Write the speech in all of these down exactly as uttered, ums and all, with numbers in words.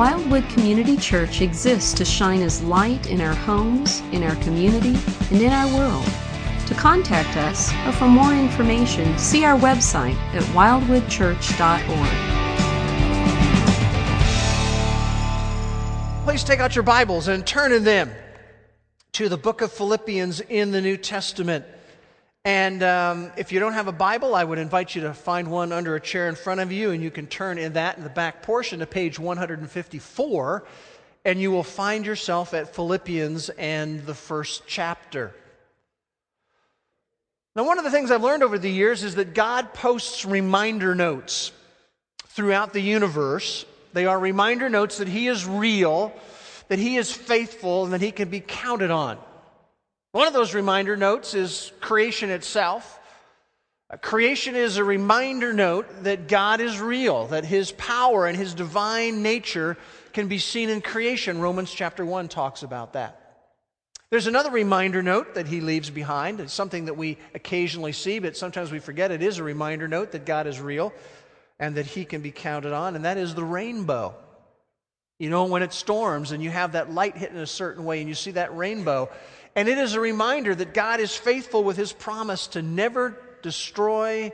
Wildwood Community Church exists to shine as light in our homes, in our community, and in our world. To contact us, or for more information, see our website at wildwood church dot org. Please take out your Bibles and turn in them to the book of Philippians in the New Testament. And um, if you don't have a Bible, I would invite you to find one under a chair in front of you, and you can turn in that in the back portion to page one fifty-four, and you will find yourself at Philippians and the first chapter. Now, one of the things I've learned over the years is that God posts reminder notes throughout the universe. They are reminder notes that He is real, that He is faithful, and that He can be counted on. One of those reminder notes is creation itself. Creation is a reminder note that God is real, that His power and His divine nature can be seen in creation. Romans chapter one talks about that. There's another reminder note that He leaves behind. It's something that we occasionally see, but sometimes we forget it is a reminder note that God is real and that He can be counted on, and that is the rainbow. You know, when it storms and you have that light hit in a certain way and you see that rainbow, and it is a reminder that God is faithful with His promise to never destroy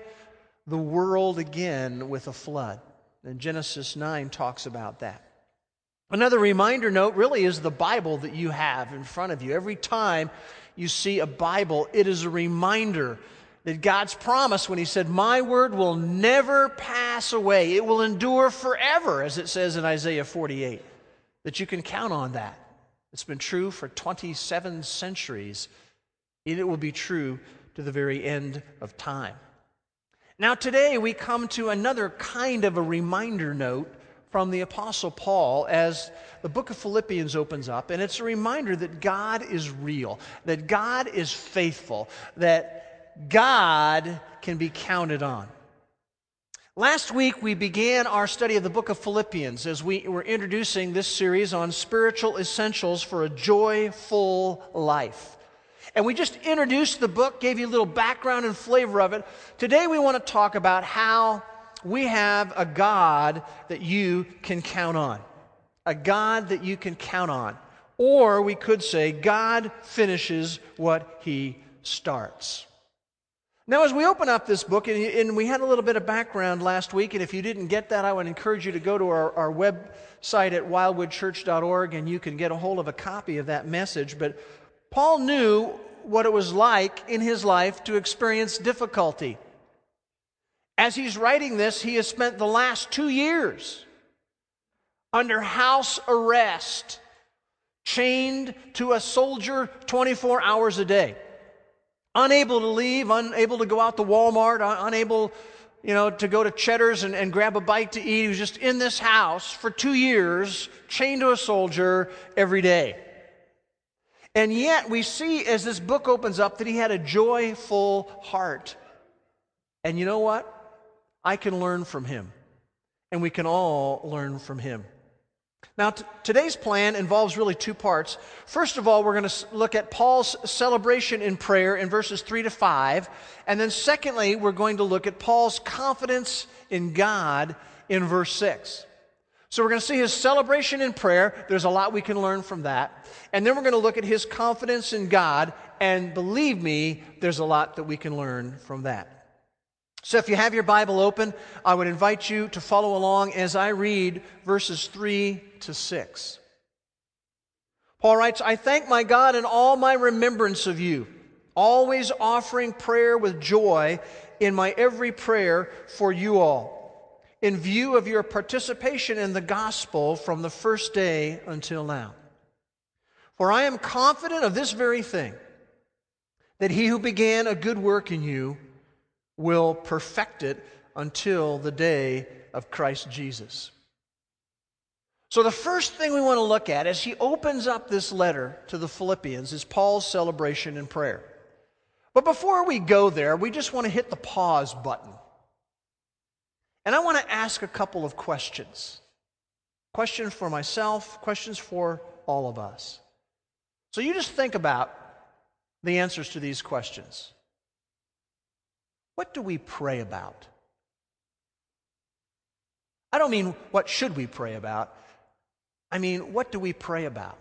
the world again with a flood. And Genesis nine talks about that. Another reminder note really is the Bible that you have in front of you. Every time you see a Bible, it is a reminder that God's promise when He said, "My word will never pass away. It will endure forever," as it says in Isaiah forty-eight, that you can count on that. It's been true for twenty-seven centuries, and it will be true to the very end of time. Now today we come to another kind of a reminder note from the Apostle Paul as the book of Philippians opens up, and it's a reminder that God is real, that God is faithful, that God can be counted on. Last week, we began our study of the book of Philippians as we were introducing this series on spiritual essentials for a joyful life. And we just introduced the book, gave you a little background and flavor of it. Today, we want to talk about how we have a God that you can count on, a God that you can count on. Or we could say, God finishes what He starts. Now, as we open up this book, and we had a little bit of background last week, and if you didn't get that, I would encourage you to go to our, our website at wildwood church dot org, and you can get a hold of a copy of that message. But Paul knew what it was like in his life to experience difficulty. As he's writing this, he has spent the last two years under house arrest, chained to a soldier twenty-four hours a day. Unable to leave, unable to go out to Walmart, unable, you know, to go to Cheddar's and, and grab a bite to eat. He was just in this house for two years, chained to a soldier every day. And yet we see as this book opens up that he had a joyful heart. And you know what? I can learn from him. And we can all learn from him. Now, t- today's plan involves really two parts. First of all, we're going to look at Paul's celebration in prayer in verses three to five. And then secondly, we're going to look at Paul's confidence in God in verse six. So we're going to see his celebration in prayer. There's a lot we can learn from that. And then we're going to look at his confidence in God. And believe me, there's a lot that we can learn from that. So if you have your Bible open, I would invite you to follow along as I read verses three to six. Paul writes, "I thank my God in all my remembrance of you, always offering prayer with joy in my every prayer for you all, in view of your participation in the gospel from the first day until now. For I am confident of this very thing, that he who began a good work in you will perfect it until the day of Christ Jesus." So the first thing we want to look at as he opens up this letter to the Philippians is Paul's celebration and prayer. But before we go there, we just want to hit the pause button. And I want to ask a couple of questions. Questions for myself, questions for all of us. So you just think about the answers to these questions. What do we pray about? I don't mean what should we pray about. I mean, what do we pray about?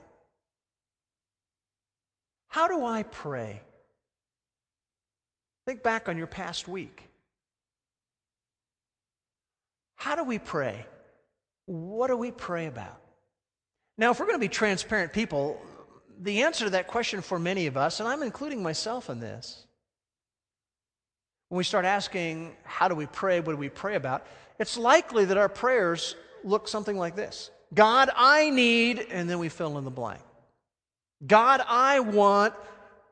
How do I pray? Think back on your past week. How do we pray? What do we pray about? Now, if we're going to be transparent people, the answer to that question for many of us, and I'm including myself in this, when we start asking, how do we pray, what do we pray about, it's likely that our prayers look something like this. God, I need, and then we fill in the blank. God, I want,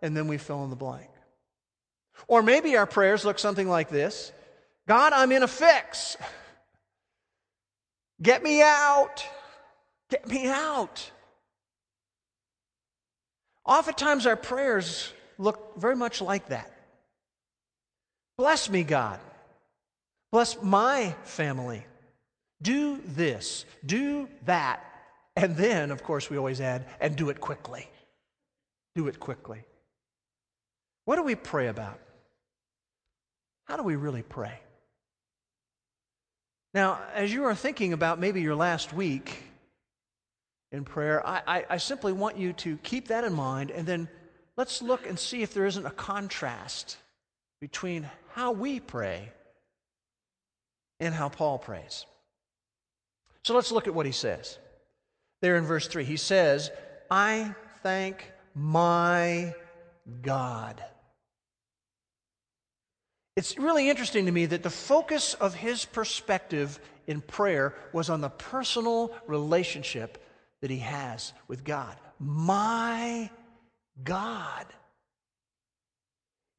and then we fill in the blank. Or maybe our prayers look something like this. God, I'm in a fix. Get me out. Get me out. Oftentimes our prayers look very much like that. Bless me, God. Bless my family. Do this. Do that. And then, of course, we always add, and do it quickly. Do it quickly. What do we pray about? How do we really pray? Now, as you are thinking about maybe your last week in prayer, I, I, I simply want you to keep that in mind, and then let's look and see if there isn't a contrast between how we pray and how Paul prays. So let's look at what he says. There in verse three, he says, I thank my God. It's really interesting to me that the focus of his perspective in prayer was on the personal relationship that he has with God. My God.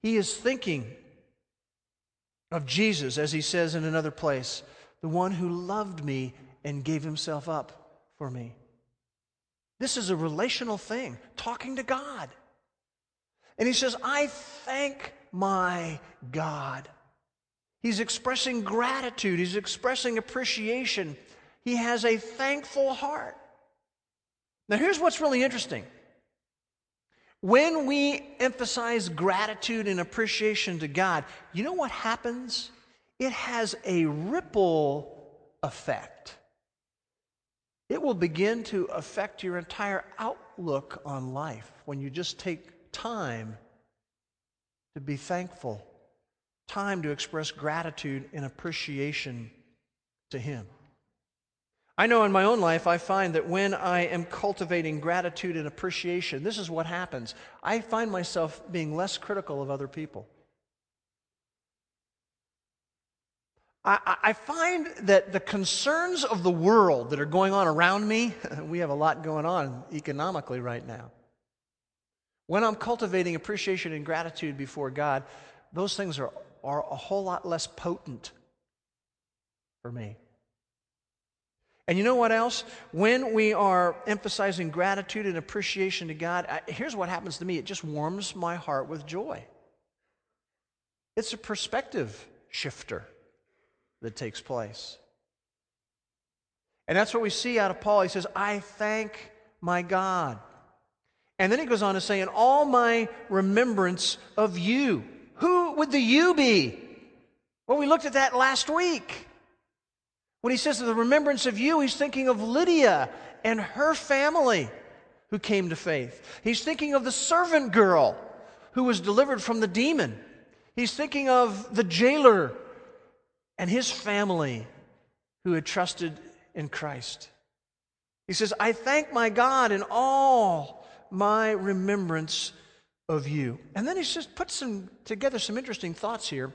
He is thinking of Jesus, as he says in another place, the one who loved me and gave himself up for me. This is a relational thing, talking to God. And he says, I thank my God. He's expressing gratitude. He's expressing appreciation. He has a thankful heart. Now, here's what's really interesting. When we emphasize gratitude and appreciation to God, you know what happens? It has a ripple effect. It will begin to affect your entire outlook on life when you just take time to be thankful, time to express gratitude and appreciation to Him. I know in my own life I find that when I am cultivating gratitude and appreciation, this is what happens. I find myself being less critical of other people. I, I find that the concerns of the world that are going on around me, we have a lot going on economically right now. When I'm cultivating appreciation and gratitude before God, those things are, are a whole lot less potent for me. And you know what else? When we are emphasizing gratitude and appreciation to God, I, here's what happens to me. It just warms my heart with joy. It's a perspective shifter that takes place. And that's what we see out of Paul. He says, I thank my God. And then he goes on to say, in all my remembrance of you. Who would the you be? Well, we looked at that last week. When he says the remembrance of you, he's thinking of Lydia and her family who came to faith. He's thinking of the servant girl who was delivered from the demon. He's thinking of the jailer and his family who had trusted in Christ. He says, I thank my God in all my remembrance of you. And then he just puts some, together some interesting thoughts here.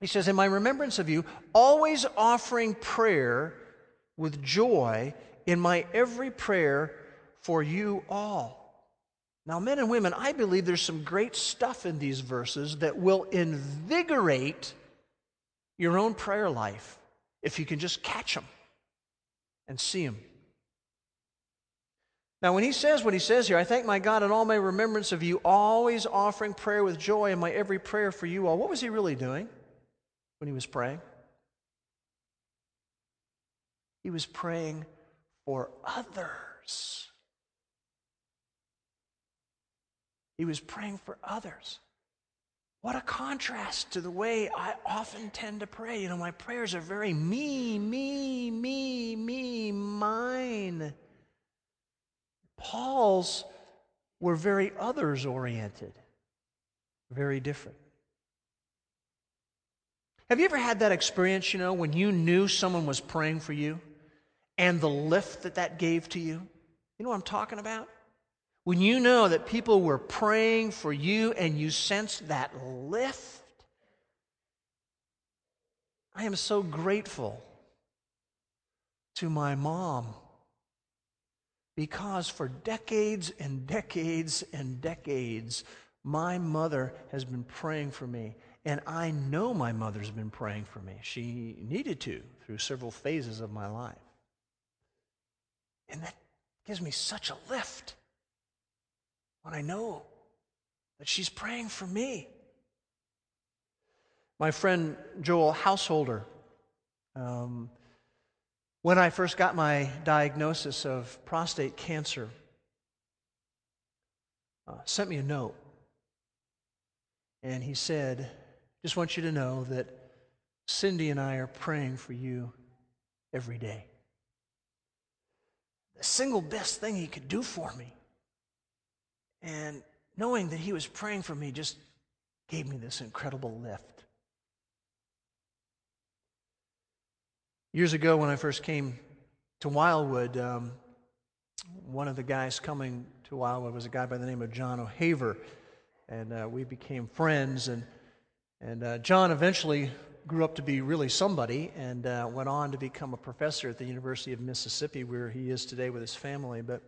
He says, in my remembrance of you, always offering prayer with joy in my every prayer for you all. Now, men and women, I believe there's some great stuff in these verses that will invigorate your own prayer life if you can just catch them and see them. Now, when he says what he says here, I thank my God in all my remembrance of you, always offering prayer with joy in my every prayer for you all. What was he really doing when he was praying? He was praying for others. He was praying for others. What a contrast to the way I often tend to pray. You know, my prayers are very me, me, me, me, mine. Paul's were very others-oriented, very different. Have you ever had that experience, you know, when you knew someone was praying for you and the lift that that gave to you? You know what I'm talking about? When you know that people were praying for you and you sensed that lift, I am so grateful to my mom because for decades and decades and decades, my mother has been praying for me, and I know my mother's been praying for me. She needed to through several phases of my life. And that gives me such a lift when I know that she's praying for me. My friend Joel Householder, um, when I first got my diagnosis of prostate cancer, uh, sent me a note. And he said, "Just want you to know that Cindy and I are praying for you every day." The single best thing he could do for me. And knowing that he was praying for me just gave me this incredible lift. Years ago, when I first came to Wildwood, um, one of the guys coming to Wildwood was a guy by the name of John O'Haver, and uh, we became friends. And and uh, John eventually grew up to be really somebody, and uh, went on to become a professor at the University of Mississippi, where he is today with his family. But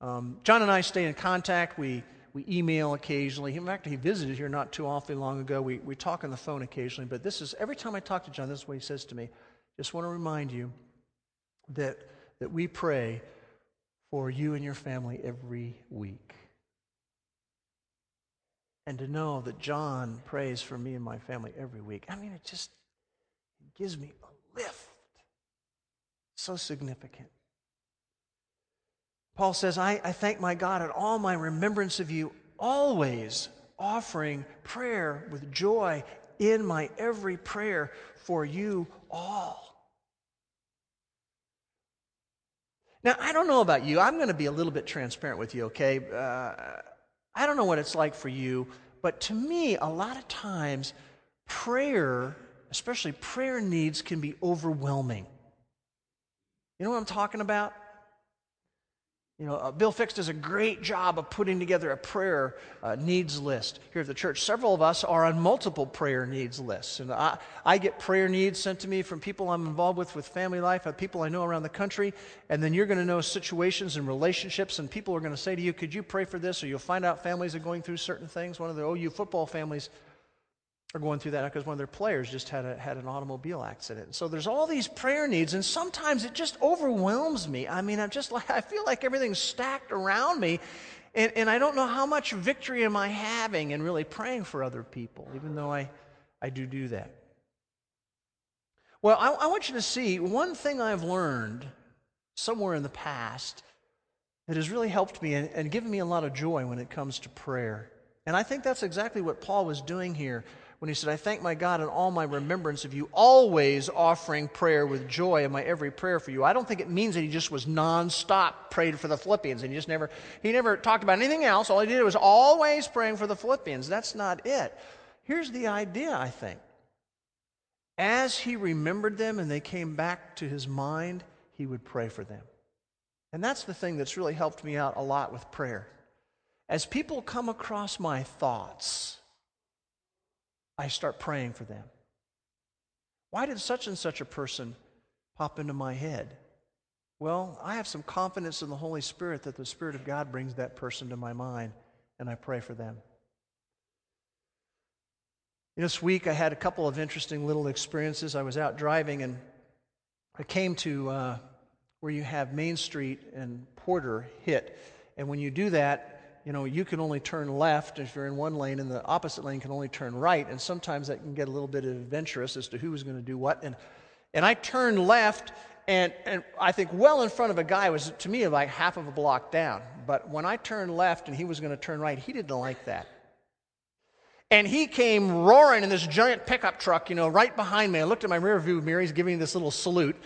um, John and I stay in contact. We we email occasionally. In fact, he visited here not too awfully long ago. We we talk on the phone occasionally. But this is every time I talk to John, this is what he says to me. Just want to remind you that that we pray for you and your family every week. And to know that John prays for me and my family every week, I mean, it just it gives me a lift. So significant. Paul says, I, I thank my God at all my remembrance of you, always offering prayer with joy in my every prayer for you all. Now, I don't know about you. I'm going to be a little bit transparent with you, okay? Uh, I don't know what it's like for you, but to me, a lot of times, prayer, especially prayer needs, can be overwhelming. You know what I'm talking about? You know, uh, Bill Fix does a great job of putting together a prayer uh, needs list here at the church. Several of us are on multiple prayer needs lists. And I, I get prayer needs sent to me from people I'm involved with with Family Life, people I know around the country. And then you're going to know situations and relationships, and people are going to say to you, could you pray for this? Or you'll find out families are going through certain things. One of the O U football families are going through that because one of their players just had a, had an automobile accident. And so there's all these prayer needs, and sometimes it just overwhelms me. I mean, I'm just like, I feel like everything's stacked around me, and, and I don't know how much victory am I having in really praying for other people, even though I, I do do that. Well, I, I want you to see one thing I've learned somewhere in the past that has really helped me and, and given me a lot of joy when it comes to prayer. And I think that's exactly what Paul was doing here when he said, I thank my God in all my remembrance of you, always offering prayer with joy in my every prayer for you. I don't think it means that he just was nonstop prayed for the Philippians, and he just never, he never talked about anything else. All he did was always praying for the Philippians. That's not it. Here's the idea, I think. As he remembered them and they came back to his mind, he would pray for them. And that's the thing that's really helped me out a lot with prayer. As people come across my thoughts, I start praying for them. Why did such and such a person pop into my head? Well, I have some confidence in the Holy Spirit that the Spirit of God brings that person to my mind, and I pray for them. This week, I had a couple of interesting little experiences. I was out driving, and I came to uh, where you have Main Street and Porter hit. And when you do that, you know, you can only turn left if you're in one lane, and the opposite lane can only turn right. And sometimes that can get a little bit adventurous as to who was going to do what. And and I turned left, and, and I think well in front of a guy was, to me, like half of a block down. But when I turned left and he was going to turn right, he didn't like that. And he came roaring in this giant pickup truck, you know, right behind me. I looked at my rearview mirror. He's giving me this little salute.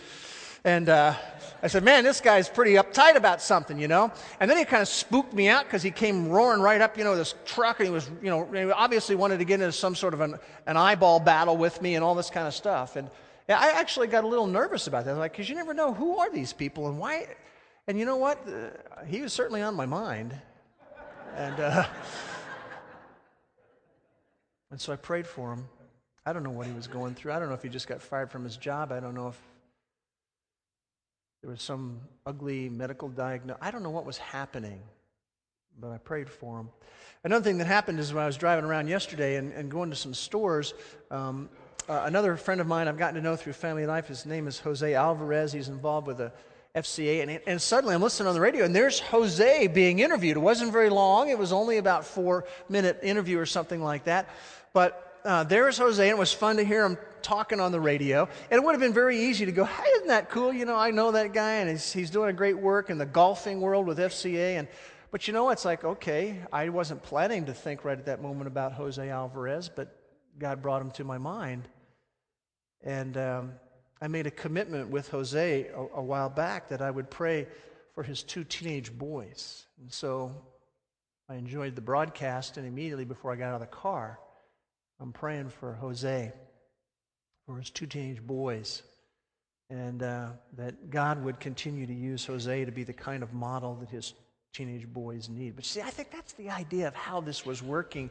And uh, I said, man, this guy's pretty uptight about something, you know. And then he kind of spooked me out because he came roaring right up, you know, this truck. And he was, you know, he obviously wanted to get into some sort of an, an eyeball battle with me and all this kind of stuff. And yeah, I actually got a little nervous about that. I'm like, because you never know who are these people and why. And you know what? Uh, he was certainly on my mind. And uh, and so I prayed for him. I don't know what he was going through. I don't know if he just got fired from his job. I don't know if there was some ugly medical diagnosis. I don't know what was happening, but I prayed for him. Another thing that happened is when I was driving around yesterday and, and going to some stores, um, uh, another friend of mine I've gotten to know through Family Life, his name is Jose Alvarez. He's involved with a F C A, and, and suddenly I'm listening on the radio, and there's Jose being interviewed. It wasn't very long. It was only about four-minute interview or something like that, but uh, there's Jose, and it was fun to hear him talking on the radio, and it would have been very easy to go, hey, isn't that cool? You know, I know that guy, and he's, he's doing a great work in the golfing world with F C A, and but you know, it's like, okay, I wasn't planning to think right at that moment about Jose Alvarez, but God brought him to my mind, and um I made a commitment with Jose a, a while back that I would pray for his two teenage boys. And so I enjoyed the broadcast, and immediately before I got out of the car, I'm praying for Jose, for his two teenage boys, and uh, that God would continue to use Jose to be the kind of model that his teenage boys need. But see, I think that's the idea of how this was working.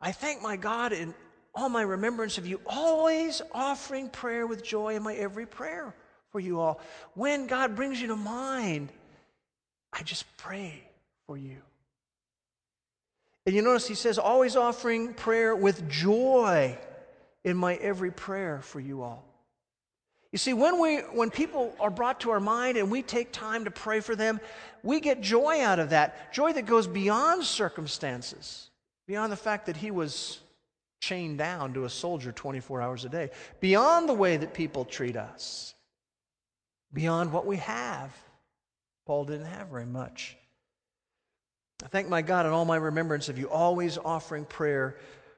I thank my God in all my remembrance of you, always offering prayer with joy in my every prayer for you all. When God brings you to mind, I just pray for you. And you notice he says, always offering prayer with joy in my every prayer for you all. You see, when we when people are brought to our mind and we take time to pray for them, we get joy out of that, joy that goes beyond circumstances, beyond the fact that he was chained down to a soldier twenty-four hours a day, beyond the way that people treat us, beyond what we have. Paul didn't have very much. I thank my God in all my remembrance of you, always offering prayer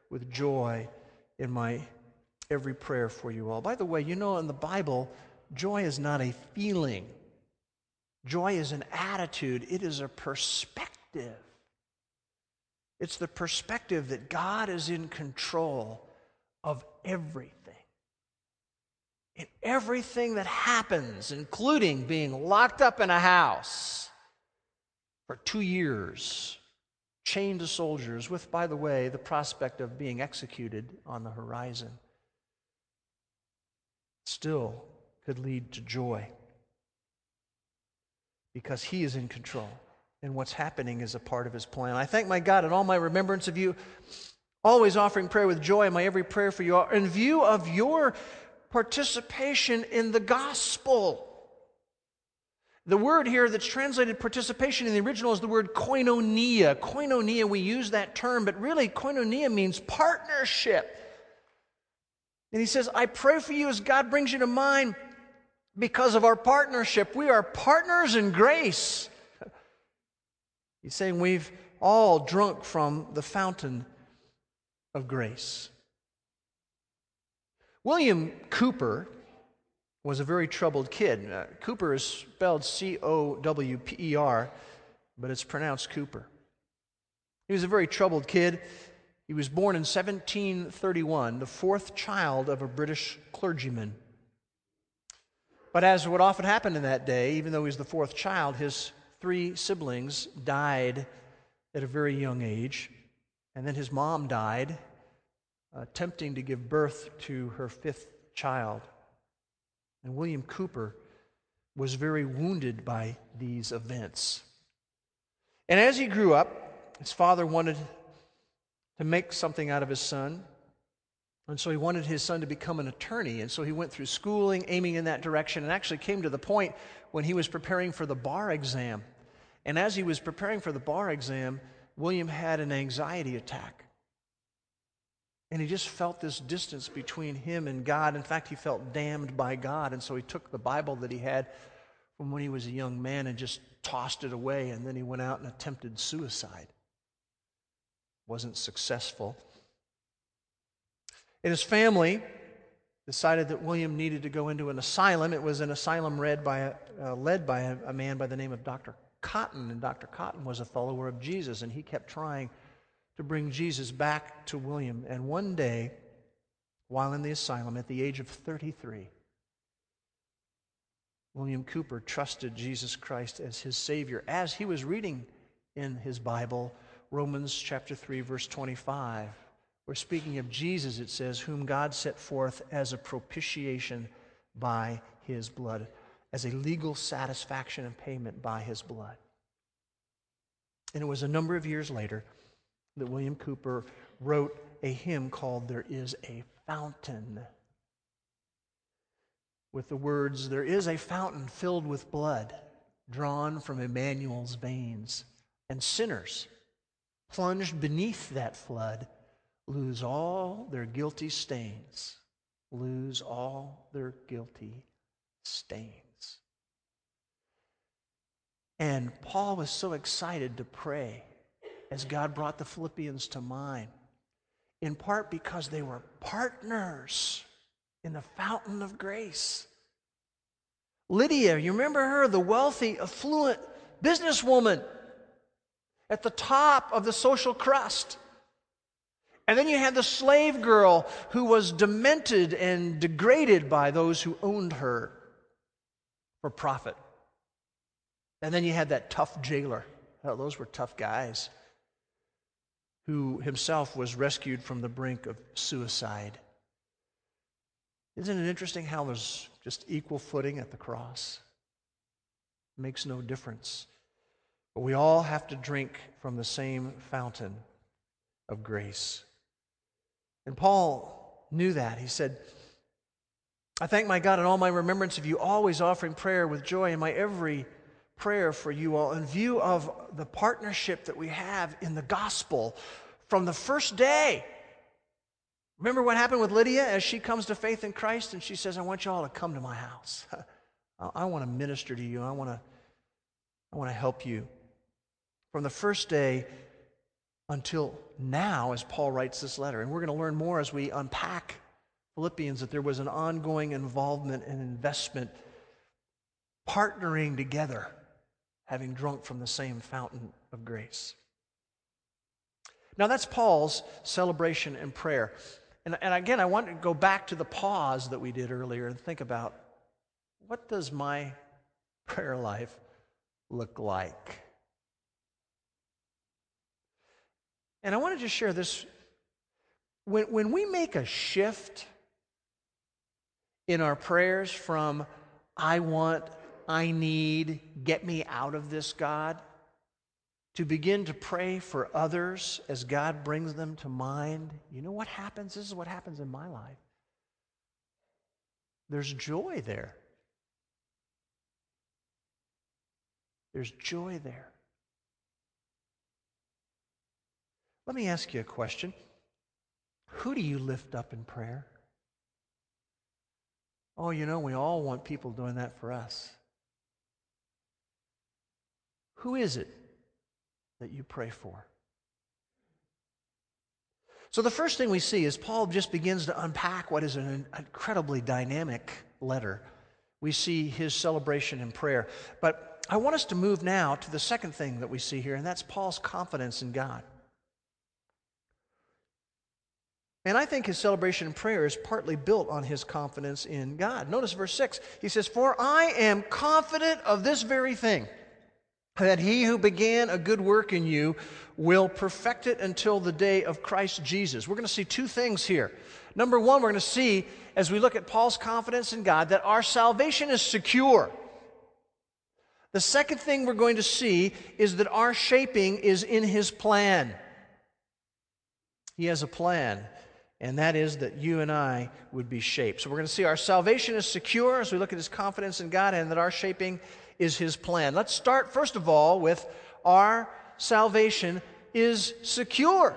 with joy in my every prayer for you all. By the way, you know, in the Bible, joy is not a feeling. Joy is an attitude. It is a perspective. It's the perspective that God is in control of everything. And everything that happens, including being locked up in a house for two years, chained to soldiers, with, by the way, the prospect of being executed on the horizon, still could lead to joy because he is in control. And what's happening is a part of his plan. I thank my God in all my remembrance of you, always offering prayer with joy in my every prayer for you all, in view of your participation in the gospel. The word here that's translated participation in the original is the word koinonia. Koinonia, we use that term, but really koinonia means partnership. And he says, I pray for you as God brings you to mind because of our partnership. We are partners in grace. He's saying we've all drunk from the fountain of grace. William Cowper was a very troubled kid. Uh, Cowper is spelled C O W P E R, but it's pronounced Cooper. He was a very troubled kid. He was born in seventeen thirty-one, the fourth child of a British clergyman. But as would often happen in that day, even though he was the fourth child, his three siblings died at a very young age, and then his mom died, attempting to give birth to her fifth child. And William Cowper was very wounded by these events. And as he grew up, his father wanted to make something out of his son, and so he wanted his son to become an attorney, and so he went through schooling, aiming in that direction, and actually came to the point when he was preparing for the bar exam. And as he was preparing for the bar exam, William had an anxiety attack. And he just felt this distance between him and God. In fact, he felt damned by God, and so he took the Bible that he had from when he was a young man and just tossed it away, and then he went out and attempted suicide. Wasn't successful. In his family, decided that William needed to go into an asylum. It was an asylum read by a, uh, led by a, a man by the name of Doctor Cotton, and Doctor Cotton was a follower of Jesus, and he kept trying to bring Jesus back to William. And one day, while in the asylum, at the age of thirty-three, William Cowper trusted Jesus Christ as his Savior, as he was reading in his Bible, Romans chapter three, verse twenty-five. We're speaking of Jesus, it says, whom God set forth as a propitiation by his blood, as a legal satisfaction and payment by his blood. And it was a number of years later that William Cowper wrote a hymn called There Is a Fountain, with the words, there is a fountain filled with blood drawn from Emmanuel's veins, and sinners plunged beneath that flood lose all their guilty stains, lose all their guilty stains. And Paul was so excited to pray as God brought the Philippians to mind, in part because they were partners in the fountain of grace. Lydia, you remember her, the wealthy, affluent businesswoman at the top of the social crust. And then you had the slave girl who was demented and degraded by those who owned her for profit. And then you had that tough jailer. Oh, those were tough guys, who himself was rescued from the brink of suicide. Isn't it interesting how there's just equal footing at the cross? It makes no difference. But we all have to drink from the same fountain of grace. And Paul knew that. He said, I thank my God in all my remembrance of you, always offering prayer with joy in my every prayer for you all, in view of the partnership that we have in the gospel from the first day. Remember what happened with Lydia as she comes to faith in Christ and she says, I want you all to come to my house. I want to minister to you. I want to, I want to help you. From the first day until now, as Paul writes this letter, and we're going to learn more as we unpack Philippians, that there was an ongoing involvement and investment, partnering together, having drunk from the same fountain of grace. Now that's Paul's celebration and prayer. And, and again, I want to go back to the pause that we did earlier and think about, what does my prayer life look like? And I want to just share this. When, when we make a shift in our prayers from, I want, I need, get me out of this, God, to begin to pray for others as God brings them to mind, you know what happens? This is what happens in my life. There's joy there. There's joy there. Let me ask you a question. Who do you lift up in prayer? Oh, you know, we all want people doing that for us. Who is it that you pray for? So the first thing we see is Paul just begins to unpack what is an incredibly dynamic letter. We see his celebration and prayer. But I want us to move now to the second thing that we see here, and that's Paul's confidence in God. And I think his celebration and prayer is partly built on his confidence in God. Notice verse six. He says, for I am confident of this very thing, that he who began a good work in you will perfect it until the day of Christ Jesus. We're going to see two things here. Number one, we're going to see, as we look at Paul's confidence in God, that our salvation is secure. The second thing we're going to see is that our shaping is in his plan. He has a plan, and that is that you and I would be shaped. So we're going to see our salvation is secure as we look at his confidence in God, and that our shaping is his plan. Let's start, first of all, with our salvation is secure.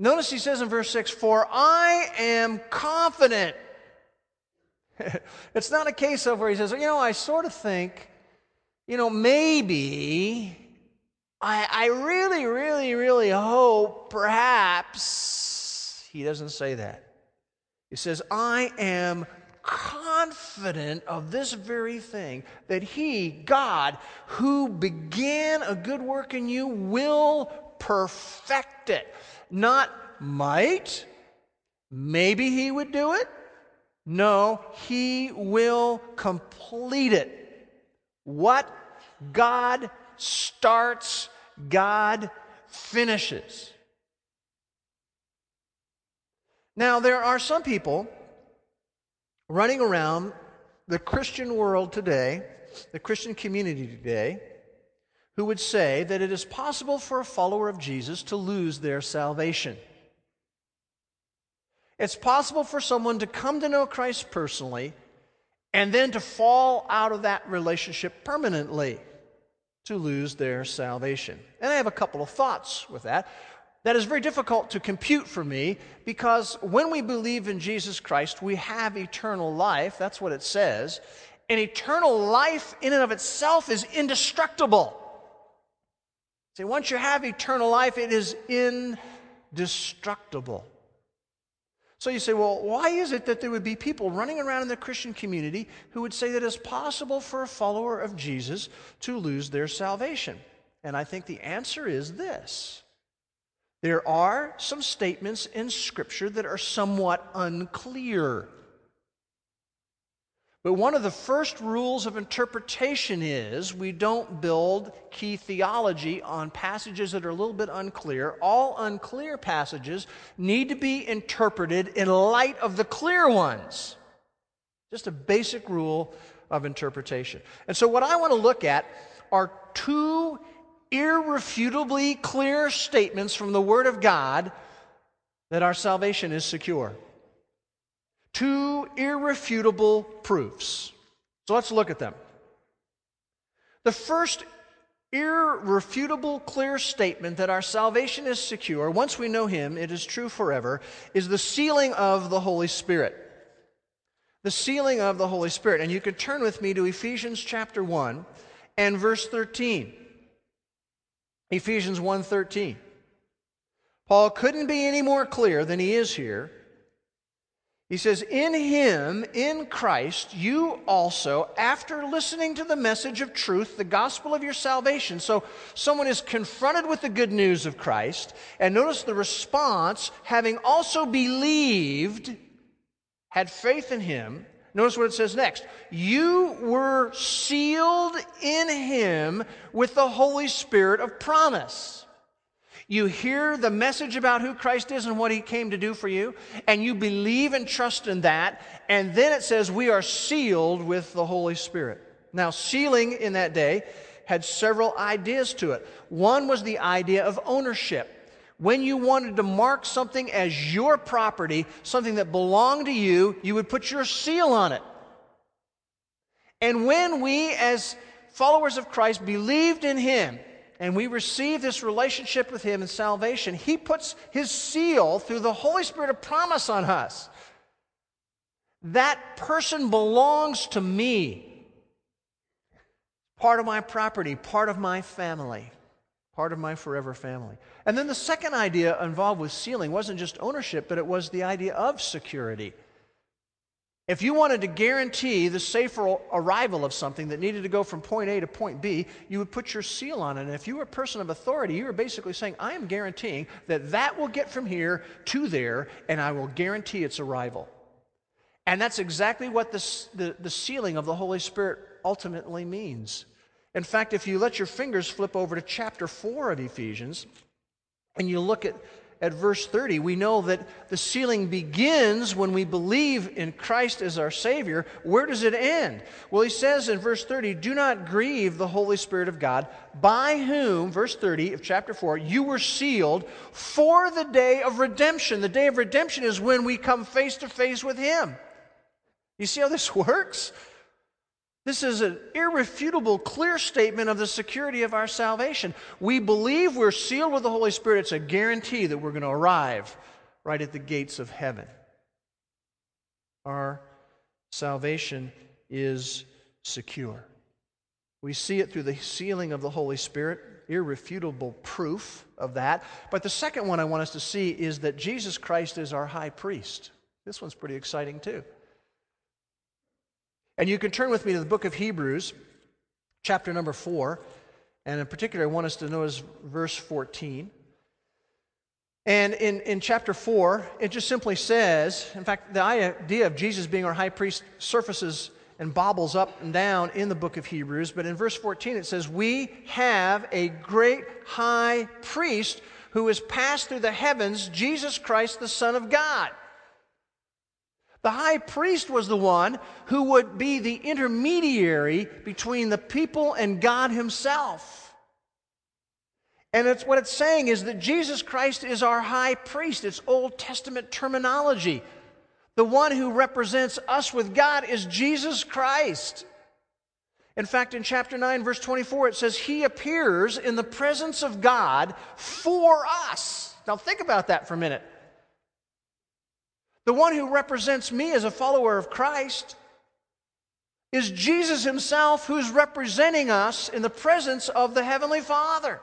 Notice he says in verse six, for I am confident. It's not a case of where he says, you know, I sort of think, you know, maybe, I, I really, really, really hope, perhaps. He doesn't say that. He says, I am confident of this very thing, that he, God, who began a good work in you will perfect it. Not might, maybe he would do it. No, he will complete it. What God starts, God finishes. Now, there are some people running around the Christian world today, the Christian community today, who would say that it is possible for a follower of Jesus to lose their salvation. It's possible for someone to come to know Christ personally and then to fall out of that relationship permanently, to lose their salvation. And I have a couple of thoughts with that. That is very difficult to compute for me, because when we believe in Jesus Christ, we have eternal life. That's what it says. And eternal life in and of itself is indestructible. See, once you have eternal life, it is indestructible. So you say, well, why is it that there would be people running around in the Christian community who would say that it's possible for a follower of Jesus to lose their salvation? And I think the answer is this. There are some statements in Scripture that are somewhat unclear. But one of the first rules of interpretation is we don't build key theology on passages that are a little bit unclear. All unclear passages need to be interpreted in light of the clear ones. Just a basic rule of interpretation. And so what I want to look at are two irrefutably clear statements from the Word of God that our salvation is secure. Two irrefutable proofs. So let's look at them. The first irrefutable clear statement that our salvation is secure, once we know him, it is true forever, is the sealing of the Holy Spirit. The sealing of the Holy Spirit. And you can turn with me to Ephesians chapter one and verse thirteen. Ephesians one thirteen. Paul couldn't be any more clear than he is here. He says, in him, in Christ, you also, after listening to the message of truth, the gospel of your salvation. So someone is confronted with the good news of Christ, and notice the response, having also believed, had faith in him. Notice what it says next. You were sealed in him with the Holy Spirit of promise. You hear the message about who Christ is and what he came to do for you, and you believe and trust in that, and then it says we are sealed with the Holy Spirit. Now, sealing in that day had several ideas to it. One was the idea of ownership. When you wanted to mark something as your property, something that belonged to you, you would put your seal on it. And when we, as followers of Christ, believed in him, and we receive this relationship with him in salvation, he puts his seal through the Holy Spirit of promise on us. That person belongs to me. Part of my property, part of my family, part of my forever family. And then the second idea involved with sealing wasn't just ownership, but it was the idea of security. If you wanted to guarantee the safer arrival of something that needed to go from point A to point B, you would put your seal on it. And if you were a person of authority, you were basically saying, I am guaranteeing that that will get from here to there, and I will guarantee its arrival. And that's exactly what this, the, the sealing of the Holy Spirit ultimately means. In fact, if you let your fingers flip over to chapter four of Ephesians, and you look at At verse thirty, we know that the sealing begins when we believe in Christ as our Savior. Where does it end? Well, he says in verse thirty, do not grieve the Holy Spirit of God, by whom, verse thirty of chapter four, you were sealed for the day of redemption. The day of redemption is when we come face to face with him. You see how this works? This is an irrefutable, clear statement of the security of our salvation. We believe we're sealed with the Holy Spirit. It's a guarantee that we're going to arrive right at the gates of heaven. Our salvation is secure. We see it through the sealing of the Holy Spirit, irrefutable proof of that. But the second one I want us to see is that Jesus Christ is our high priest. This one's pretty exciting too. And you can turn with me to the book of Hebrews, chapter number four. And in particular, I want us to notice verse fourteen. And in, in chapter four, it just simply says, in fact, the idea of Jesus being our high priest surfaces and bobbles up and down in the book of Hebrews. But in verse fourteen, it says, we have a great high priest who has passed through the heavens, Jesus Christ, the Son of God. The high priest was the one who would be the intermediary between the people and God himself. And it's what it's saying is that Jesus Christ is our high priest. It's Old Testament terminology. The one who represents us with God is Jesus Christ. In fact, in chapter nine, verse twenty-four, it says, he appears in the presence of God for us. Now think about that for a minute. The one who represents me as a follower of Christ is Jesus himself, who's representing us in the presence of the Heavenly Father.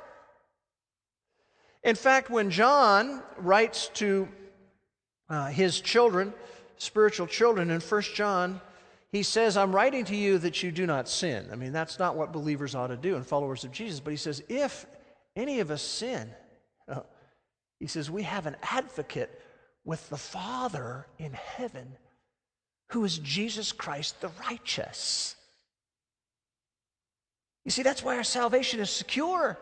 In fact, when John writes to uh, his children, spiritual children, in First John, he says, I'm writing to you that you do not sin. I mean, that's not what believers ought to do and followers of Jesus. But he says, if any of us sin, uh, he says, we have an advocate with the Father in heaven, who is Jesus Christ the righteous. You see, that's why our salvation is secure.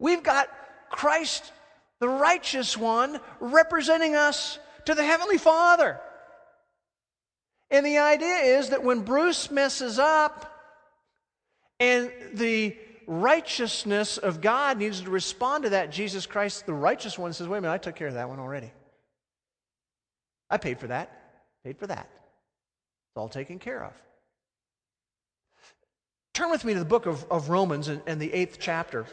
We've got Christ the righteous one representing us to the Heavenly Father. And the idea is that when Bruce messes up and the righteousness of God needs to respond to that, Jesus Christ, the righteous one, says, wait a minute, I took care of that one already. I paid for that. Paid for that. It's all taken care of. Turn with me to the book of, of Romans and, and the eighth chapter.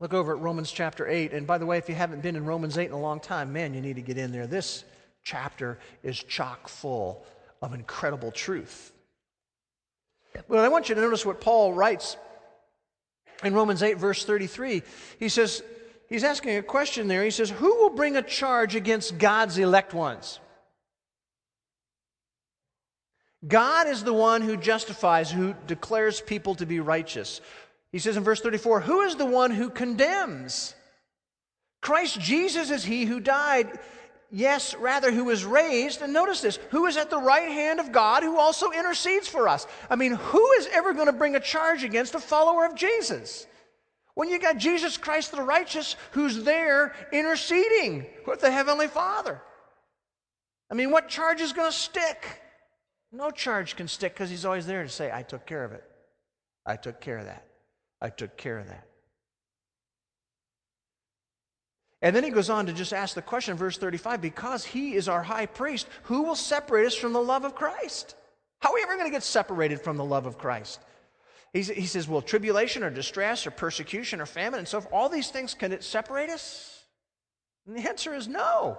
Look over at Romans chapter eight. And by the way, if you haven't been in Romans eight in a long time, man, you need to get in there. This chapter is chock full of incredible truth. But I want you to notice what Paul writes in Romans eight, verse thirty-three, he says, he's asking a question there. He says, who will bring a charge against God's elect ones? God is the one who justifies, who declares people to be righteous. He says in verse thirty-four, who is the one who condemns? Christ Jesus is he who died, yes, rather, who is raised. And notice this, who is at the right hand of God, who also intercedes for us. I mean, who is ever going to bring a charge against a follower of Jesus? When you got Jesus Christ the righteous, who's there interceding with the Heavenly Father. I mean, what charge is going to stick? No charge can stick because he's always there to say, I took care of it. I took care of that. I took care of that. And then he goes on to just ask the question, verse thirty-five, because he is our high priest, who will separate us from the love of Christ? How are we ever going to get separated from the love of Christ? He's, he says, well, tribulation or distress or persecution or famine and so forth, all these things, can it separate us? And the answer is no.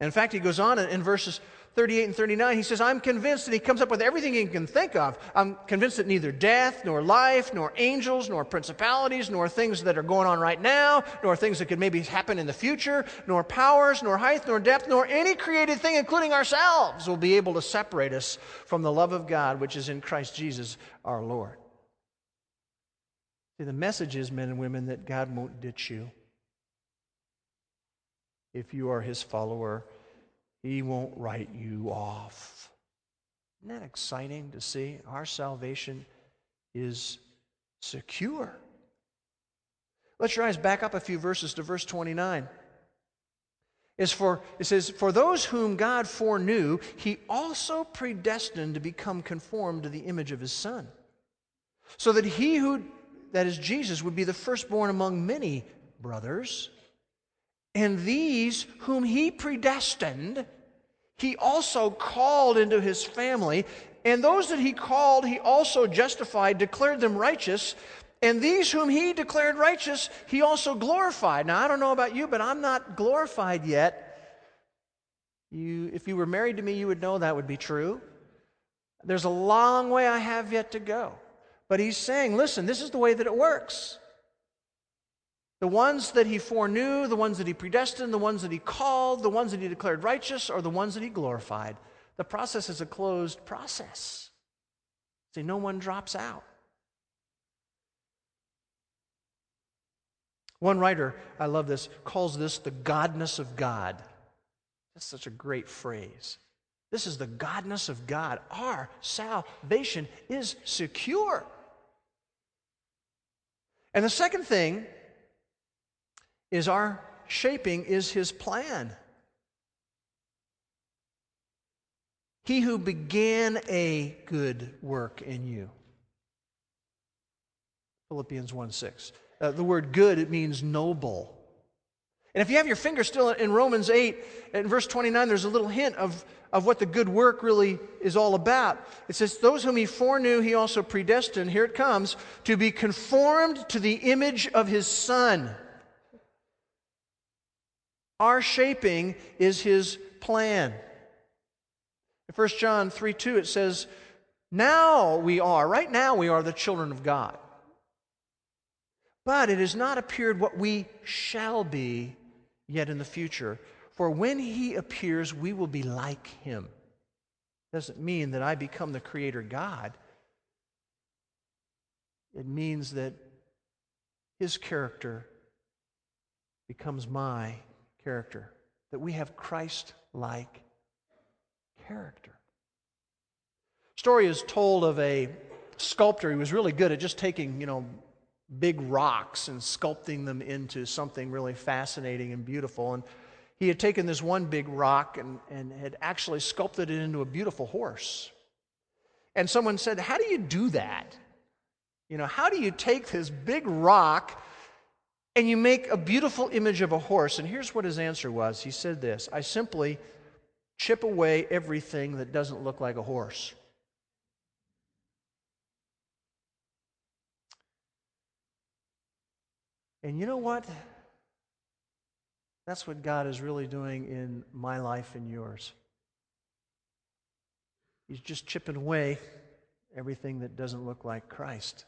And in fact, he goes on in verses thirty-eight and thirty-nine, he says, I'm convinced, and he comes up with everything he can think of. I'm convinced that neither death, nor life, nor angels, nor principalities, nor things that are going on right now, nor things that could maybe happen in the future, nor powers, nor height, nor depth, nor any created thing, including ourselves, will be able to separate us from the love of God, which is in Christ Jesus our Lord. See, the message is, men and women, that God won't ditch you. If you are his follower, he won't write you off. Isn't that exciting to see? Our salvation is secure. Let your eyes back up a few verses to verse twenty-nine. It's for, it says, for those whom God foreknew, he also predestined to become conformed to the image of his Son, so that he who, that is Jesus, would be the firstborn among many brothers. And these whom he predestined, he also called into his family. And those that he called, he also justified, declared them righteous. And these whom he declared righteous, he also glorified. Now, I don't know about you, but I'm not glorified yet. You, if you were married to me, you would know that would be true. There's a long way I have yet to go. But he's saying, listen, this is the way that it works. The ones that he foreknew, the ones that he predestined, the ones that he called, the ones that he declared righteous, or the ones that he glorified. The process is a closed process. See, no one drops out. One writer, I love this, calls this the godness of God. That's such a great phrase. This is the godness of God. Our salvation is secure. And the second thing is our shaping is his plan. He who began a good work in you. Philippians one six. Uh, the word good, it means noble. And if you have your finger still in Romans eight, in verse twenty-nine, there's a little hint of, of what the good work really is all about. It says, those whom he foreknew, he also predestined, here it comes, to be conformed to the image of his Son. Our shaping is his plan. In First John three two, it says, now we are, right now we are the children of God. But it has not appeared what we shall be yet in the future. For when he appears, we will be like him. Doesn't mean that I become the creator God. It means that his character becomes my character. That we have Christ-like character. Story is told of a sculptor. He was really good at just taking, you know, big rocks and sculpting them into something really fascinating and beautiful. And he had taken this one big rock and, and had actually sculpted it into a beautiful horse. And someone said, how do you do that? You know, how do you take this big rock and you make a beautiful image of a horse? And here's what his answer was. He said this, I simply chip away everything that doesn't look like a horse. And you know what? That's what God is really doing in my life and yours. He's just chipping away everything that doesn't look like Christ.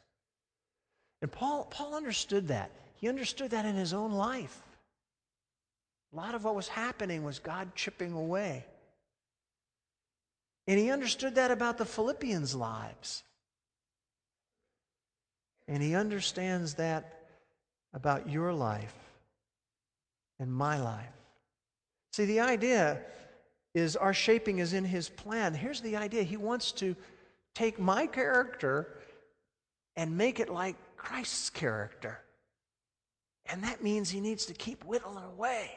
And Paul, Paul understood that. He understood that in his own life. A lot of what was happening was God chipping away. And he understood that about the Philippians' lives. And he understands that about your life and my life. See, the idea is our shaping is in his plan. Here's the idea. He wants to take my character and make it like Christ's character. And that means he needs to keep whittling away.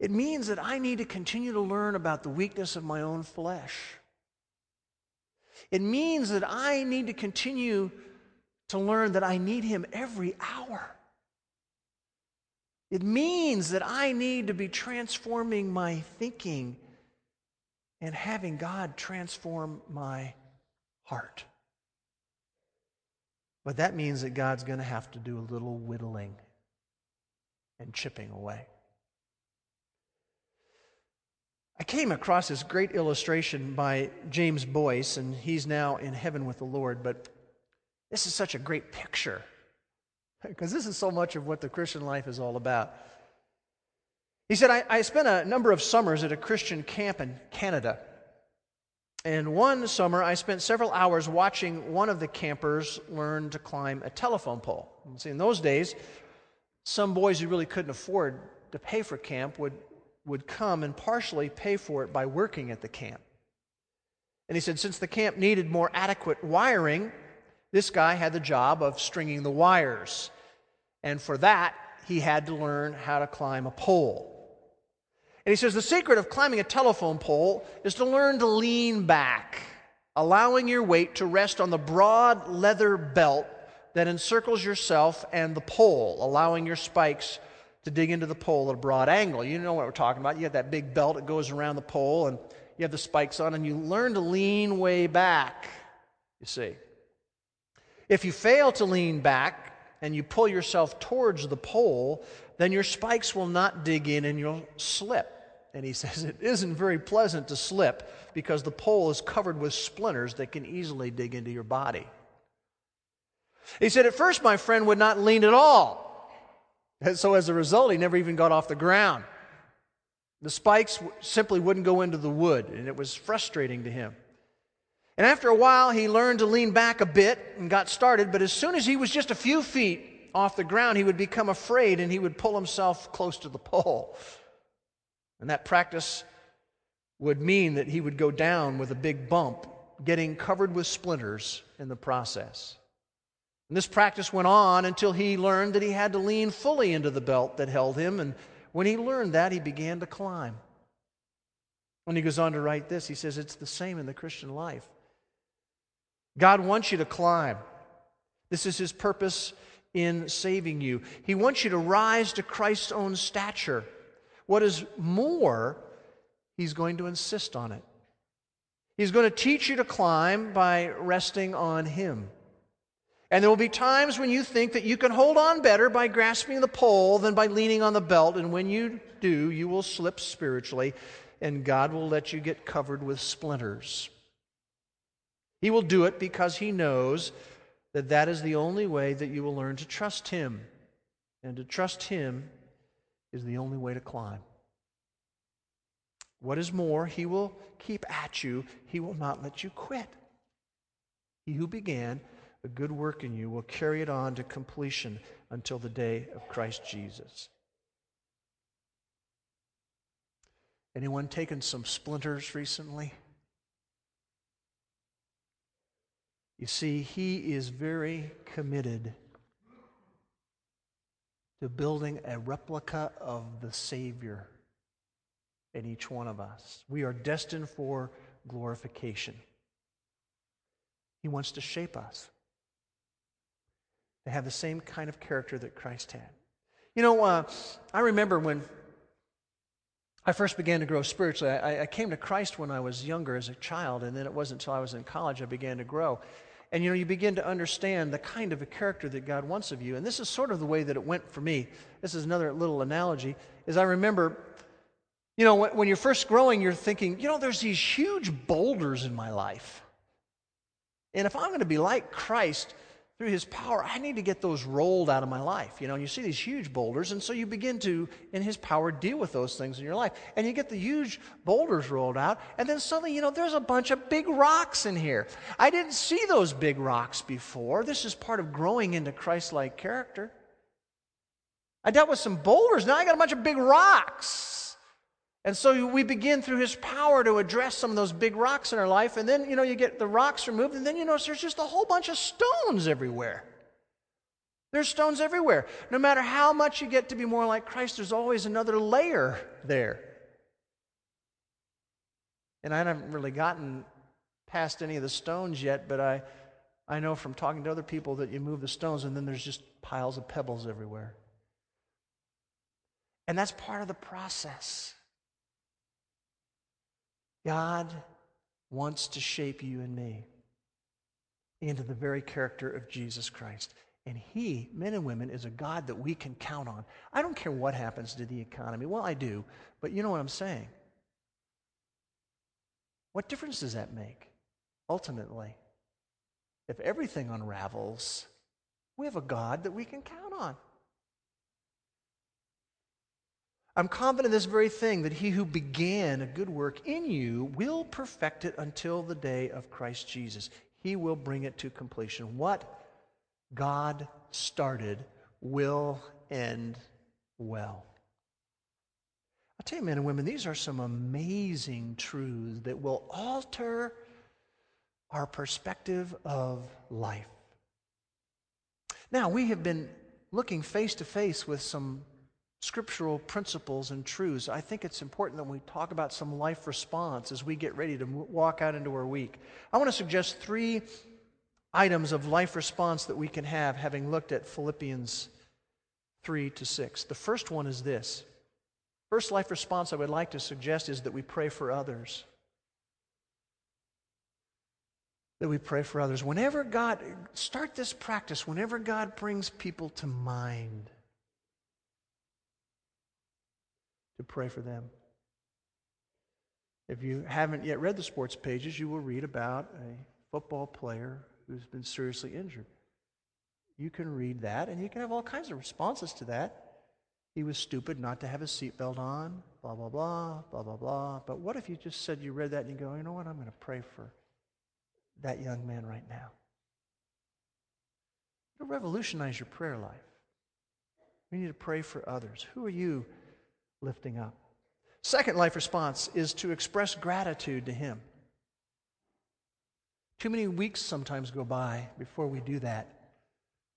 It means that I need to continue to learn about the weakness of my own flesh. It means that I need to continue to learn that I need him every hour. It means that I need to be transforming my thinking and having God transform my heart. But that means that God's going to have to do a little whittling and chipping away. I came across this great illustration by James Boyce, and he's now in heaven with the Lord, but this is such a great picture because this is so much of what the Christian life is all about. He said, I, I spent a number of summers at a Christian camp in Canada, and one summer I spent several hours watching one of the campers learn to climb a telephone pole. And see, in those days, some boys who really couldn't afford to pay for camp would would come and partially pay for it by working at the camp. And he said, since the camp needed more adequate wiring, this guy had the job of stringing the wires. And for that, he had to learn how to climb a pole. And he says, the secret of climbing a telephone pole is to learn to lean back, allowing your weight to rest on the broad leather belt that encircles yourself and the pole, allowing your spikes to dig into the pole at a broad angle. You know what we're talking about. You have that big belt that goes around the pole, and you have the spikes on, and you learn to lean way back, you see. If you fail to lean back and you pull yourself towards the pole, then your spikes will not dig in and you'll slip. And he says it isn't very pleasant to slip because the pole is covered with splinters that can easily dig into your body. He said, at first my friend would not lean at all. And so as a result, he never even got off the ground. The spikes simply wouldn't go into the wood, and it was frustrating to him. And after a while, he learned to lean back a bit and got started, but as soon as he was just a few feet off the ground, he would become afraid and he would pull himself close to the pole. And that practice would mean that he would go down with a big bump, getting covered with splinters in the process. And this practice went on until he learned that he had to lean fully into the belt that held him, and when he learned that, he began to climb. When he goes on to write this, he says, it's the same in the Christian life. God wants you to climb. This is His purpose in saving you. He wants you to rise to Christ's own stature. What is more, He's going to insist on it. He's going to teach you to climb by resting on Him. And there will be times when you think that you can hold on better by grasping the pole than by leaning on the belt, and when you do, you will slip spiritually, and God will let you get covered with splinters. He will do it because He knows that that is the only way that you will learn to trust Him, and to trust Him is the only way to climb. What is more, He will keep at you. He will not let you quit. He who began a good work in you will carry it on to completion until the day of Christ Jesus. Anyone taken some splinters recently? You see, He is very committed to building a replica of the Savior in each one of us. We are destined for glorification. He wants to shape us to have the same kind of character that Christ had. You know, uh, I remember when I first began to grow spiritually. I, I came to Christ when I was younger as a child, and then it wasn't until I was in college I began to grow. And, you know, you begin to understand the kind of a character that God wants of you. And this is sort of the way that it went for me. This is another little analogy, is I remember, you know, when, when you're first growing, you're thinking, you know, there's these huge boulders in my life. And if I'm going to be like Christ through His power, I need to get those rolled out of my life. You know, and you see these huge boulders, and so you begin to, in His power, deal with those things in your life. And you get the huge boulders rolled out, and then suddenly, you know, there's a bunch of big rocks in here. I didn't see those big rocks before. This is part of growing into Christ-like character. I dealt with some boulders. Now I got a bunch of big rocks. And so we begin through His power to address some of those big rocks in our life, and then, you know, you get the rocks removed, and then you notice there's just a whole bunch of stones everywhere. There's stones everywhere. No matter how much you get to be more like Christ, there's always another layer there. And I haven't really gotten past any of the stones yet, but I, I know from talking to other people that you move the stones, and then there's just piles of pebbles everywhere. And that's part of the process. God wants to shape you and me into the very character of Jesus Christ. And He, men and women, is a God that we can count on. I don't care what happens to the economy. Well, I do, but you know what I'm saying. What difference does that make, ultimately? If everything unravels, we have a God that we can count on. I'm confident in this very thing, that He who began a good work in you will perfect it until the day of Christ Jesus. He will bring it to completion. What God started will end well. I'll tell you, men and women, these are some amazing truths that will alter our perspective of life. Now, we have been looking face to face with some scriptural principles and truths. I think it's important that we talk about some life response as we get ready to walk out into our week. I want to suggest three items of life response that we can have, having looked at Philippians three to six. The first one is this. First life response I would like to suggest is that we pray for others. That we pray for others. Whenever God, start this practice, whenever God brings people to mind, to pray for them. If you haven't yet read the sports pages, you will read about a football player who's been seriously injured. You can read that, and you can have all kinds of responses to that. He was stupid not to have his seatbelt on, blah, blah, blah, blah, blah, blah. But what if you just said you read that and you go, you know what, I'm going to pray for that young man right now. It'll revolutionize your prayer life. We need to pray for others. Who are you lifting up? Second life response is to express gratitude to him. Too many weeks sometimes go by before we do that,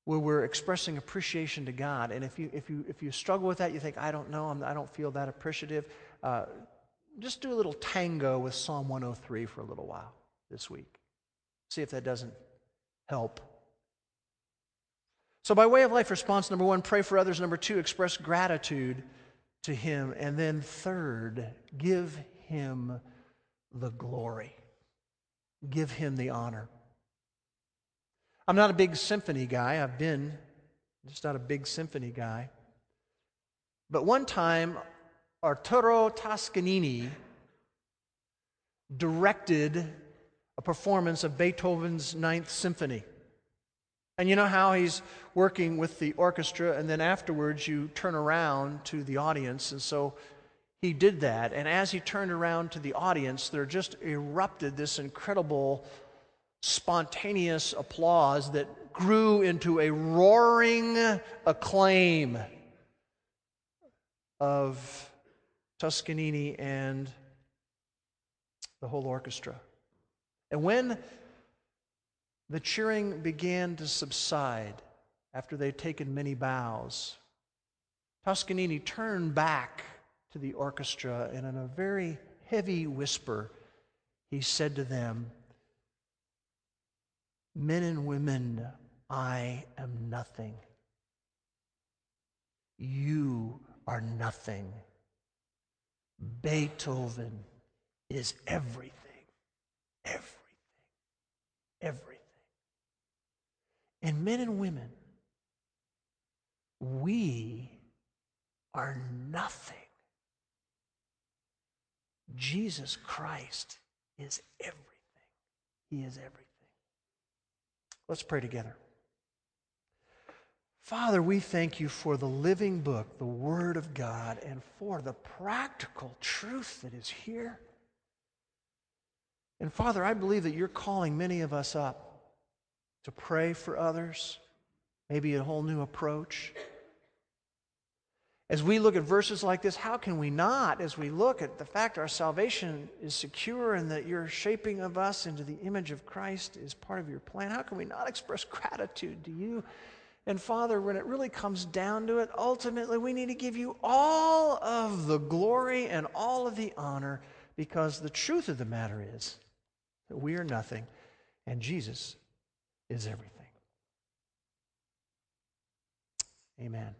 where we're expressing appreciation to God. And if you if you if you struggle with that, you think, I don't know, I'm, I don't feel that appreciative. Uh, just do a little tango with Psalm one oh three for a little while this week. See if that doesn't help. So by way of life response, number one, pray for others. Number two, express gratitude to him. And then third, give him the glory. Give him the honor. I'm not a big symphony guy. I've been just not a big symphony guy. But one time, Arturo Toscanini directed a performance of Beethoven's Ninth Symphony. And you know how he's working with the orchestra, and then afterwards you turn around to the audience. And so he did that. And as he turned around to the audience, there just erupted this incredible spontaneous applause that grew into a roaring acclaim of Toscanini and the whole orchestra. And when the cheering began to subside after they'd taken many bows, Toscanini turned back to the orchestra, and in a very heavy whisper, he said to them, "Men and women, I am nothing. You are nothing. Beethoven is everything, everything, everything." And men and women, we are nothing. Jesus Christ is everything. He is everything. Let's pray together. Father, we thank you for the living book, the Word of God, and for the practical truth that is here. And Father, I believe that you're calling many of us up to pray for others, maybe a whole new approach. As we look at verses like this, how can we not, as we look at the fact our salvation is secure and that your shaping of us into the image of Christ is part of your plan, how can we not express gratitude to you? And Father, when it really comes down to it, ultimately we need to give you all of the glory and all of the honor, because the truth of the matter is that we are nothing and Jesus is everything. Amen.